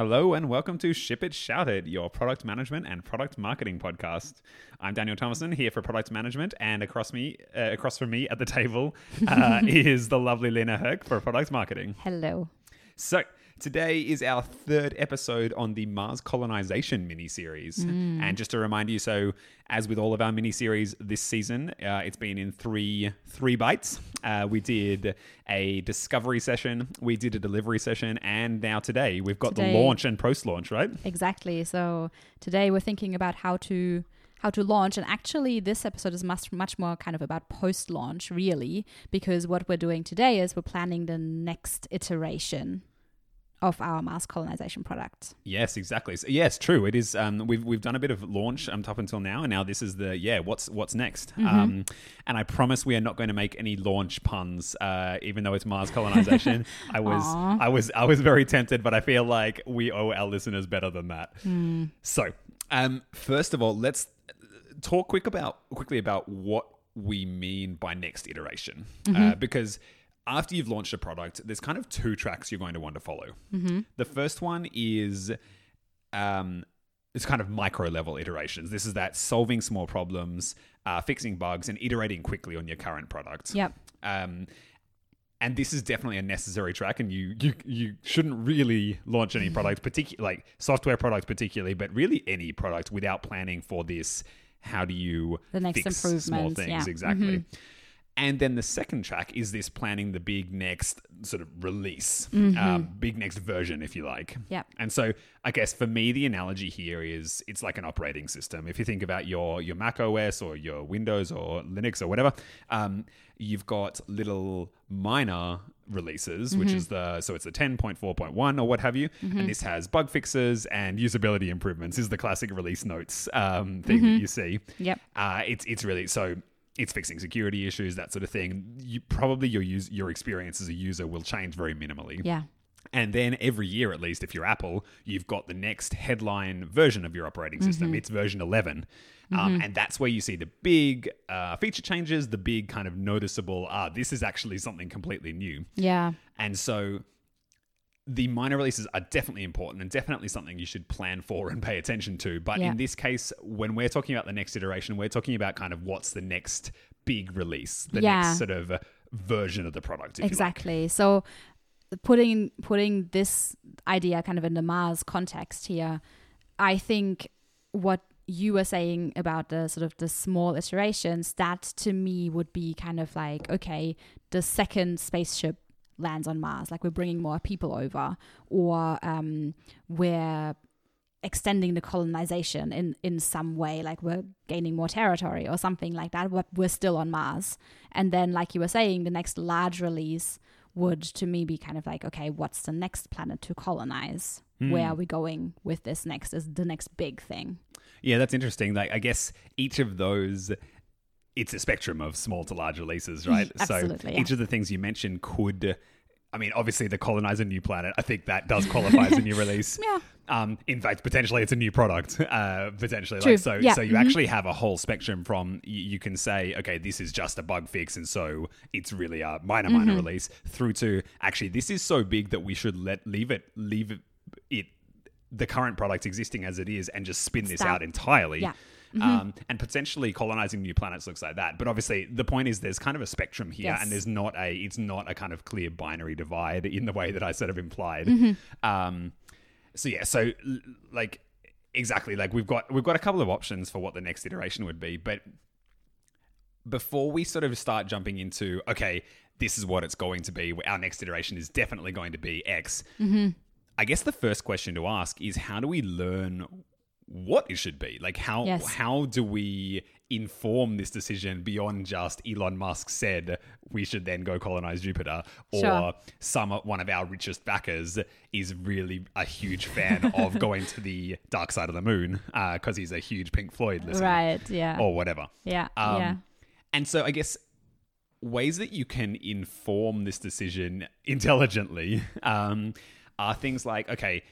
Hello and welcome to Ship It Shout It, your product management and product marketing podcast. I'm Daniel Thomason here for product management, and across from me at the table is the lovely Lena Hook for product marketing. Hello. So today is our third episode on the Mars colonization mini-series. And just to remind you, so as with all of our mini-series this season, it's been in three bites. We did a discovery session, we did a delivery session, and now today we've got the launch and post-launch, right? Exactly. So today we're thinking about how to launch, and actually this episode is much more kind of about post-launch, really, because what we're doing today is we're planning the next iteration of our Mars colonization product. Yes, exactly. So, yes, true. It is. We've done a bit of launch up until now, and now this is the what's next. Mm-hmm. And I promise we are not going to make any launch puns, even though it's Mars colonization. I was very tempted, but I feel like we owe our listeners better than that. Mm. So, first of all, let's talk quickly about what we mean by next iteration, because after you've launched a product, there's kind of two tracks you're going to want to follow. Mm-hmm. The first one is it's kind of micro level iterations. This is that solving small problems, fixing bugs, and iterating quickly on your current product. Yep. And this is definitely a necessary track, and you shouldn't really launch any product, like software products particularly, but really any product without planning for this. How do you fix small things? Yeah. Exactly. Mm-hmm. And then the second track is this planning the big next sort of release, big next version, if you like. Yeah. And so I guess for me, the analogy here is it's like an operating system. If you think about your Mac OS or your Windows or Linux or whatever, you've got little minor releases, which is it's the 10.4.1 or what have you. Mm-hmm. And this has bug fixes and usability improvements is the classic release notes thing that you see. Yep. It's really, so it's fixing security issues, that sort of thing. Your experience as a user will change very minimally. Yeah. And then every year, at least if you're Apple, you've got the next headline version of your operating system. It's version 11. And that's where you see the big feature changes, the big kind of noticeable, this is actually something completely new. Yeah. And so the minor releases are definitely important and definitely something you should plan for and pay attention to. But in this case, when we're talking about the next iteration, we're talking about kind of what's the next big release, the next sort of version of the product, if exactly. you like. So putting this idea kind of in the Mars context here, I think what you were saying about the sort of the small iterations, that to me would be kind of like, okay, the second spaceship lands on Mars, like we're bringing more people over, or we're extending the colonization in some way, like we're gaining more territory or something like that, but we're still on Mars. And then, like you were saying, the next large release would to me be kind of like, okay, what's the next planet to colonize? Where are we going with this next? Is the next big thing? Yeah, that's interesting. Like, I guess each of those, it's a spectrum of small to large releases, right? Absolutely, so each of the things you mentioned could, I mean, obviously the colonize a new planet, I think that does qualify as a new release. In fact, potentially it's a new product, potentially. True. Like, so you actually have a whole spectrum from, you can say, okay, this is just a bug fix, and so it's really a minor release, through to actually this is so big that we should leave it the current product existing as it is and just spin this out entirely. Yeah. And potentially colonizing new planets looks like that. But obviously the point is there's kind of a spectrum here, and there's it's not a kind of clear binary divide in the way that I sort of implied. So like, exactly, like we've got a couple of options for what the next iteration would be, but before we sort of start jumping into, okay, this is what it's going to be, our next iteration is definitely going to be X, I guess the first question to ask is, how do we learn what it should be? Like, how do we inform this decision beyond just Elon Musk said we should then go colonize Jupiter, or one of our richest backers is really a huge fan of going to the dark side of the moon because he's a huge Pink Floyd listener, right? Yeah, or whatever. Yeah, And so I guess ways that you can inform this decision intelligently are things like, okay,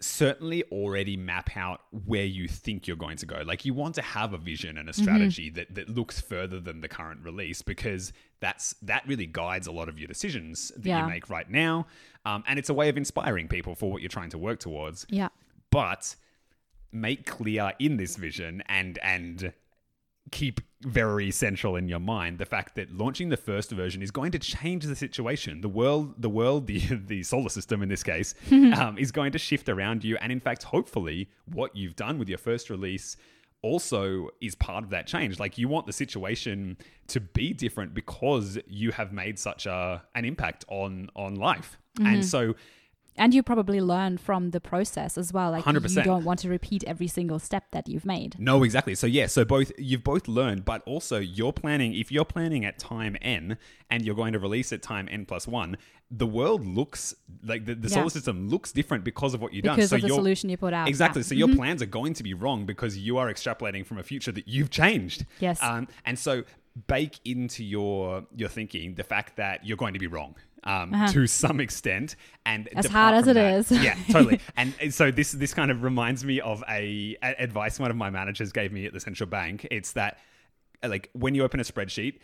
certainly already map out where you think you're going to go. Like, you want to have a vision and a strategy that looks further than the current release, because that really guides a lot of your decisions that you make right now. And it's a way of inspiring people for what you're trying to work towards. Yeah. But make clear in this vision and keep very central in your mind the fact that launching the first version is going to change the situation. The solar system in this case, is going to shift around you. And in fact, hopefully what you've done with your first release also is part of that change. Like, you want the situation to be different because you have made such an impact on life. And so... And you probably learn from the process as well. Like, 100%. You don't want to repeat every single step that you've made. No, exactly. So yeah, you've both learned, but also you're planning, if you're planning at time N and you're going to release at time N+1, the world looks like the solar system looks different because of what you've done. Because of the solution you put out. Exactly. Yeah. So your plans are going to be wrong because you are extrapolating from a future that you've changed. Yes. And so bake into your thinking the fact that you're going to be wrong. To some extent, and as hard as it is, yeah, totally. And so this kind of reminds me of a advice one of my managers gave me at the central bank. It's that, like, when you open a spreadsheet,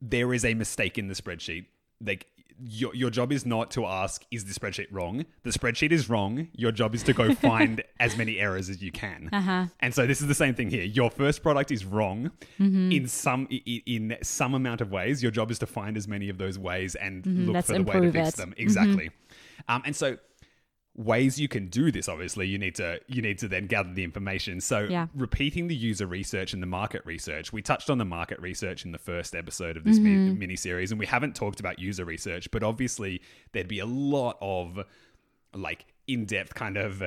there is a mistake in the spreadsheet. Like, your job is not to ask, is the spreadsheet wrong? The spreadsheet is wrong. Your job is to go find as many errors as you can. And so this is the same thing here. Your first product is wrong in some amount of ways. Your job is to find as many of those ways and look for the way to fix them. Exactly. And so ways you can do this, obviously, you need to then gather the information. So repeating the user research and the market research. We touched on the market research in the first episode of this mini-series, and we haven't talked about user research, but obviously there'd be a lot of, like, in-depth kind of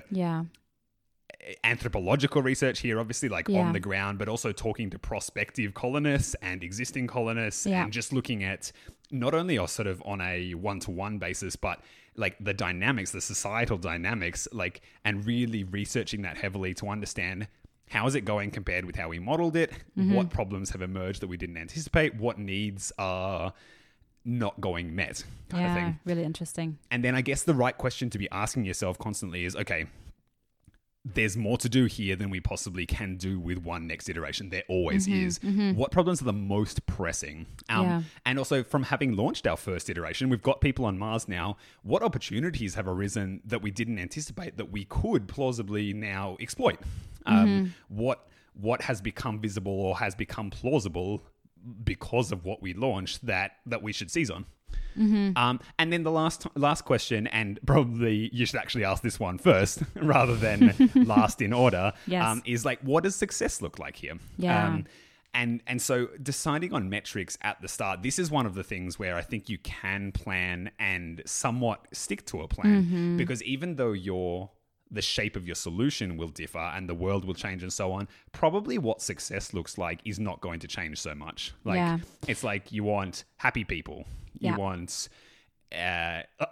anthropological research here, obviously, like on the ground, but also talking to prospective colonists and existing colonists and just looking at not only or sort of on a one-to-one basis, but like the dynamics, the societal dynamics, like, and really researching that heavily to understand how is it going compared with how we modeled it, what problems have emerged that we didn't anticipate, what needs are not going met, kind of thing. Really interesting. And then I guess the right question to be asking yourself constantly is, okay, there's more to do here than we possibly can do with one next iteration. There always is. What problems are the most pressing? And also, from having launched our first iteration, we've got people on Mars now. What opportunities have arisen that we didn't anticipate that we could plausibly now exploit? What has become visible or has become plausible because of what we launched that we should seize on? And then the last question, and probably you should actually ask this one first rather than last in order, is, like, what does success look like here? And so deciding on metrics at the start, this is one of the things where I think you can plan and somewhat stick to a plan, because even though the shape of your solution will differ and the world will change and so on, probably what success looks like is not going to change so much. Like, it's like you want happy people. You want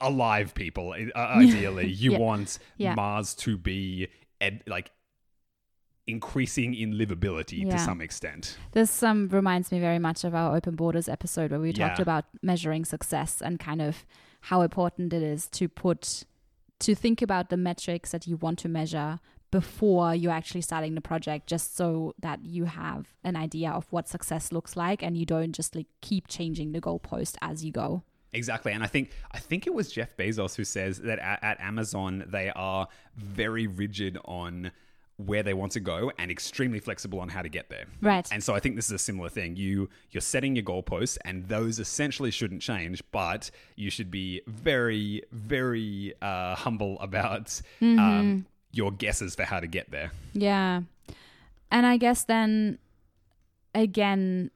alive people, ideally. You want Mars to be increasing in livability to some extent. This reminds me very much of our Open Borders episode where we talked about measuring success and kind of how important it is to think about the metrics that you want to measure before you're actually starting the project, just so that you have an idea of what success looks like and you don't just, like, keep changing the goalpost as you go. Exactly. And I think it was Jeff Bezos who says that at Amazon, they are very rigid on where they want to go and extremely flexible on how to get there. Right. And so I think this is a similar thing. You're setting your goalposts, and those essentially shouldn't change, but you should be very, very humble about your guesses for how to get there. Yeah. And I guess then, again,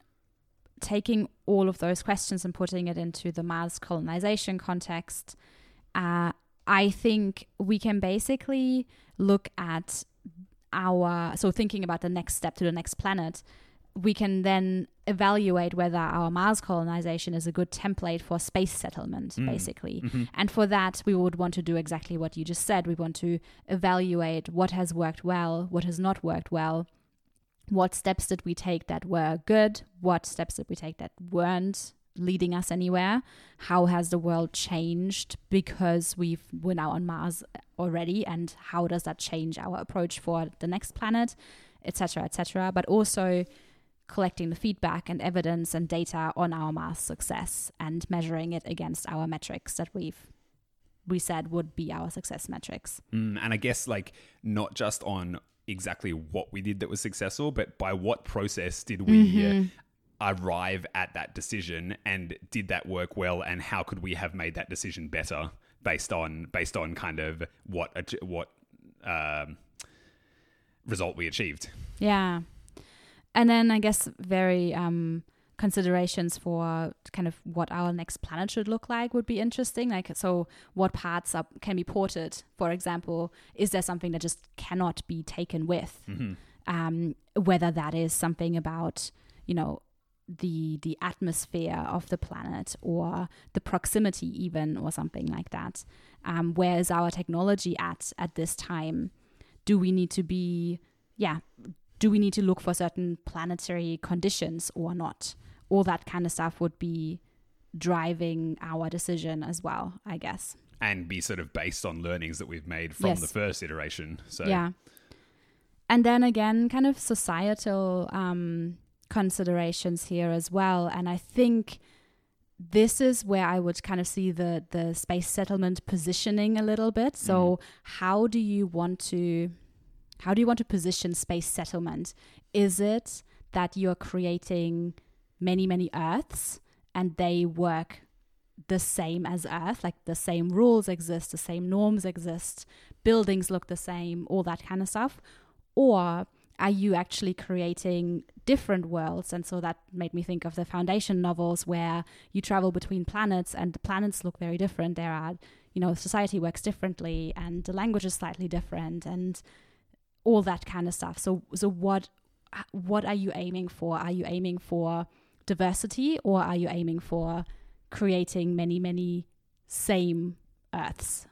taking all of those questions and putting it into the Mars colonization context, I think we can basically look at so thinking about the next step to the next planet, we can then evaluate whether our Mars colonization is a good template for space settlement, basically. And for that, we would want to do exactly what you just said. We want to evaluate what has worked well, what has not worked well, what steps did we take that were good, what steps did we take that weren't leading us anywhere, how has the world changed because we're now on Mars already, and how does that change our approach for the next planet, etc., etc. But also collecting the feedback and evidence and data on our Mars success and measuring it against our metrics that we said would be our success metrics. And I guess like not just on exactly what we did that was successful, but by what process did we arrive at that decision, and did that work well, and how could we have made that decision better based on kind of what result we achieved. Yeah. And then I guess very considerations for kind of what our next planet should look like would be interesting. Like, so what parts can be ported? For example, is there something that just cannot be taken with? Mm-hmm. Whether that is something about, you know, the atmosphere of the planet or the proximity even, or something like that. Where is our technology at this time? Do we need to be, do we need to look for certain planetary conditions or not? All that kind of stuff would be driving our decision as well, I guess. And be sort of based on learnings that we've made from the first iteration. So yeah. And then again, kind of societal considerations here as well. And I think this is where I would kind of see the space settlement positioning a little bit. So how do you want to position space settlement? Is it that you're creating many, many Earths and they work the same as Earth, like the same rules exist, the same norms exist, buildings look the same, all that kind of stuff? Or are you actually creating different worlds? And so that made me think of the Foundation novels, where you travel between planets and the planets look very different. There are, you know, society works differently and the language is slightly different and all that kind of stuff. So what are you aiming for? Are you aiming for diversity, or are you aiming for creating many, many same Earths?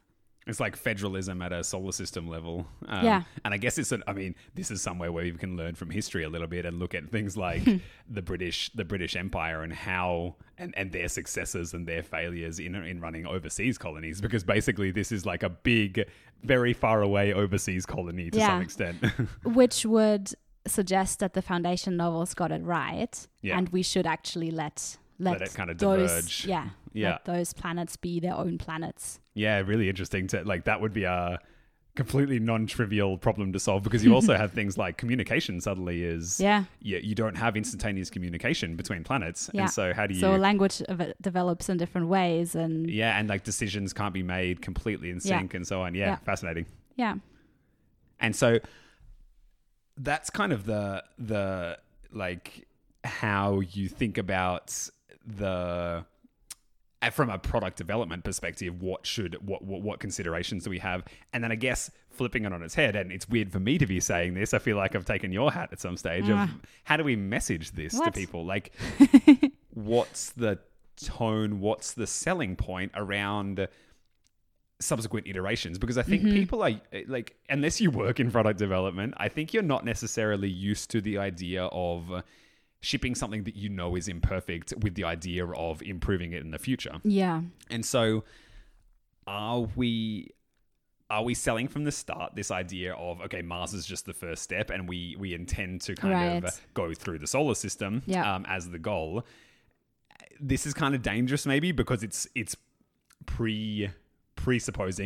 It's like federalism at a solar system level. And I guess this is somewhere where you can learn from history a little bit and look at things like the British Empire and how and their successes and their failures in running overseas colonies, because basically this is like a big, very far away overseas colony to some extent. Which would suggest that the Foundation novels got it right, and we should actually let it kind of diverge. Let those planets be their own planets. Yeah, really interesting. That would be a completely non-trivial problem to solve, because you also have things like communication suddenly is... you don't have instantaneous communication between planets. Yeah. And so how do you... So language develops in different ways and... Yeah, and decisions can't be made completely in sync and so on. Yeah, fascinating. Yeah. And so that's kind of the like how you think about the... From a product development perspective, what considerations do we have? And then I guess flipping it on its head, and it's weird for me to be saying this, I feel like I've taken your hat at some stage, of how do we message this to people? Like, what's the tone? What's the selling point around subsequent iterations? Because I think people are like, unless you work in product development, I think you're not necessarily used to the idea of shipping something that you know is imperfect with the idea of improving it in the future. Yeah. And so are we selling from the start this idea of, okay, Mars is just the first step and we intend to kind of go through the solar system as the goal? This is kind of dangerous maybe, because it's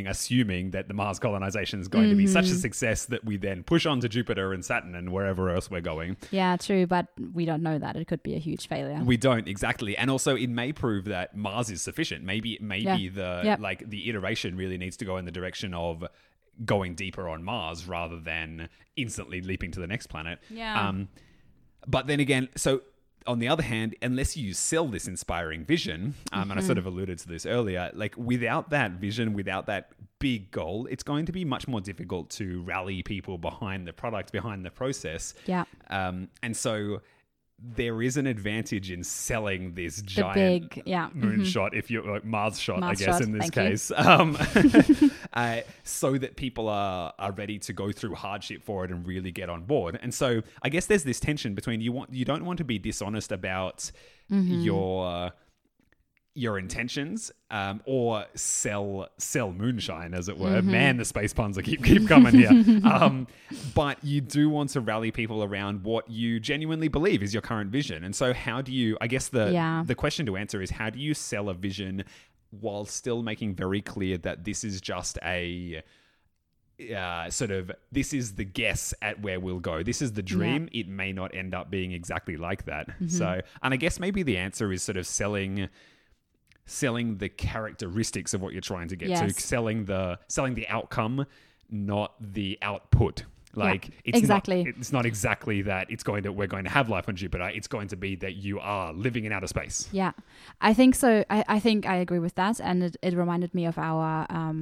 assuming that the Mars colonization is going to be such a success that we then push on to Jupiter and Saturn and wherever else we're going. Yeah, true. But we don't know that. It could be a huge failure. We don't, exactly. And also it may prove that Mars is sufficient. Maybe the iteration really needs to go in the direction of going deeper on Mars rather than instantly leaping to the next planet. Yeah. But then again, so... On the other hand, unless you sell this inspiring vision, and I sort of alluded to this earlier, like without that vision, without that big goal, it's going to be much more difficult to rally people behind the product, behind the process. Yeah. And so there is an advantage in selling this giant moonshot, if you're like Mars shot, in this case, so that people are ready to go through hardship for it and really get on board. And so I guess there's this tension between you don't want to be dishonest about your your intentions, or sell moonshine, as it were. Mm-hmm. Man, the space puns I keep coming here. But you do want to rally people around what you genuinely believe is your current vision. And so how do you, I guess the question to answer is, how do you sell a vision while still making very clear that this is just a sort of, this is the guess at where we'll go. This is the dream. Yeah. It may not end up being exactly like that. Mm-hmm. So, and I guess maybe the answer is sort of selling the characteristics of what you're trying to get to, selling the outcome, not the output. Like it's not exactly that we're going to have life on Jupiter. It's going to be that you are living in outer space. Yeah, I think so. I think I agree with that, and it reminded me of our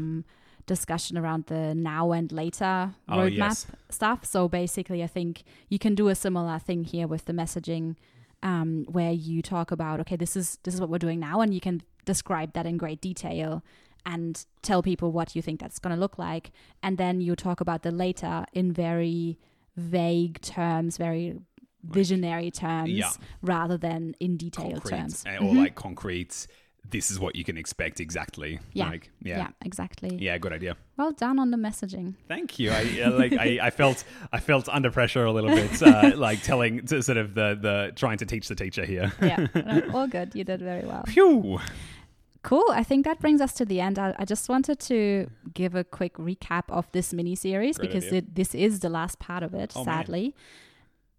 discussion around the now and later roadmap stuff. So basically, I think you can do a similar thing here with the messaging, where you talk about, okay, this is what we're doing now, and you can describe that in great detail and tell people what you think that's going to look like. And then you talk about the later in very vague terms, very visionary terms, rather than in detailed terms. Or like concrete, this is what you can expect exactly. Yeah. Like, yeah, exactly. Yeah, good idea. Well done on the messaging. Thank you. I felt under pressure a little bit, like telling to sort of the trying to teach the teacher here. Yeah, all good. You did very well. Phew. Cool. I think that brings us to the end. I just wanted to give a quick recap of this mini-series because this is the last part of it, sadly. Man.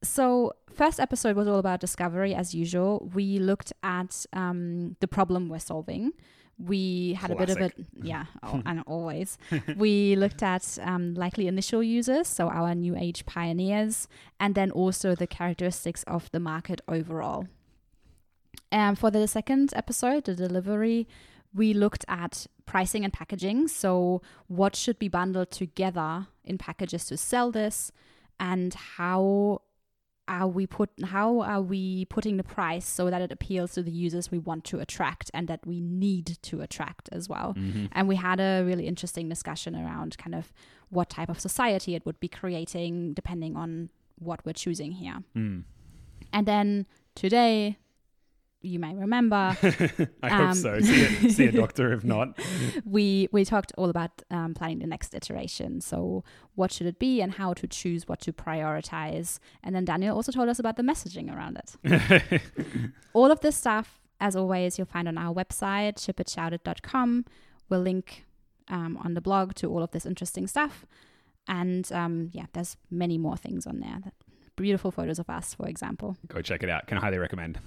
So first episode was all about discovery as usual. We looked at the problem we're solving. We had a bit of it. Yeah, and always. We looked at likely initial users, so our new age pioneers, and then also the characteristics of the market overall. For the second episode, the delivery, we looked at pricing and packaging. So what should be bundled together in packages to sell this, and how are we putting the price so that it appeals to the users we want to attract and that we need to attract as well. Mm-hmm. And we had a really interesting discussion around kind of what type of society it would be creating depending on what we're choosing here. Mm. And then today, you may remember. I hope so. See a doctor if not. We talked all about planning the next iteration. So what should it be and how to choose what to prioritize. And then Daniel also told us about the messaging around it. All of this stuff, as always, you'll find on our website, shipitshoutit.com. We'll link on the blog to all of this interesting stuff. And there's many more things on there that beautiful photos of us, for example. Go check it out. Can highly recommend.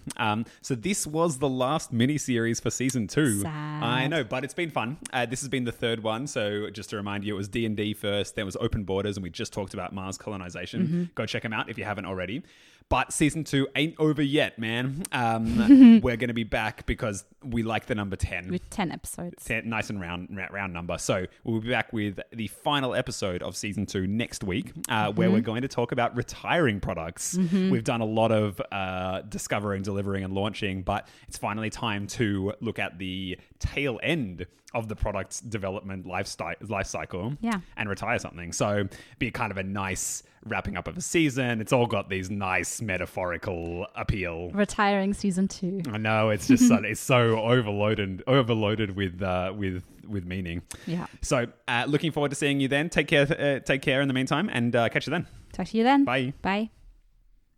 So this was the last mini-series for season 2. Sad. I know, but it's been fun. This has been the third one. So just to remind you, it was D&D first, then was Open Borders, and we just talked about Mars colonization. Mm-hmm. Go check them out if you haven't already. But season 2 ain't over yet, man. We're going to be back because we like the number 10. With 10 episodes. 10, nice and round number. So we'll be back with the final episode of season 2 next week, where we're going to talk about retiring products. Mm-hmm. We've done a lot of discovering, delivering, and launching, but it's finally time to look at the tail end of the product's development life cycle and retire something. So be kind of a nice wrapping up of a season. It's all got these nice metaphorical appeal. Retiring season 2. I know, it's just so overloaded with meaning. Yeah. So looking forward to seeing you then. Take care in the meantime, and catch you then. Talk to you then. Bye. Bye.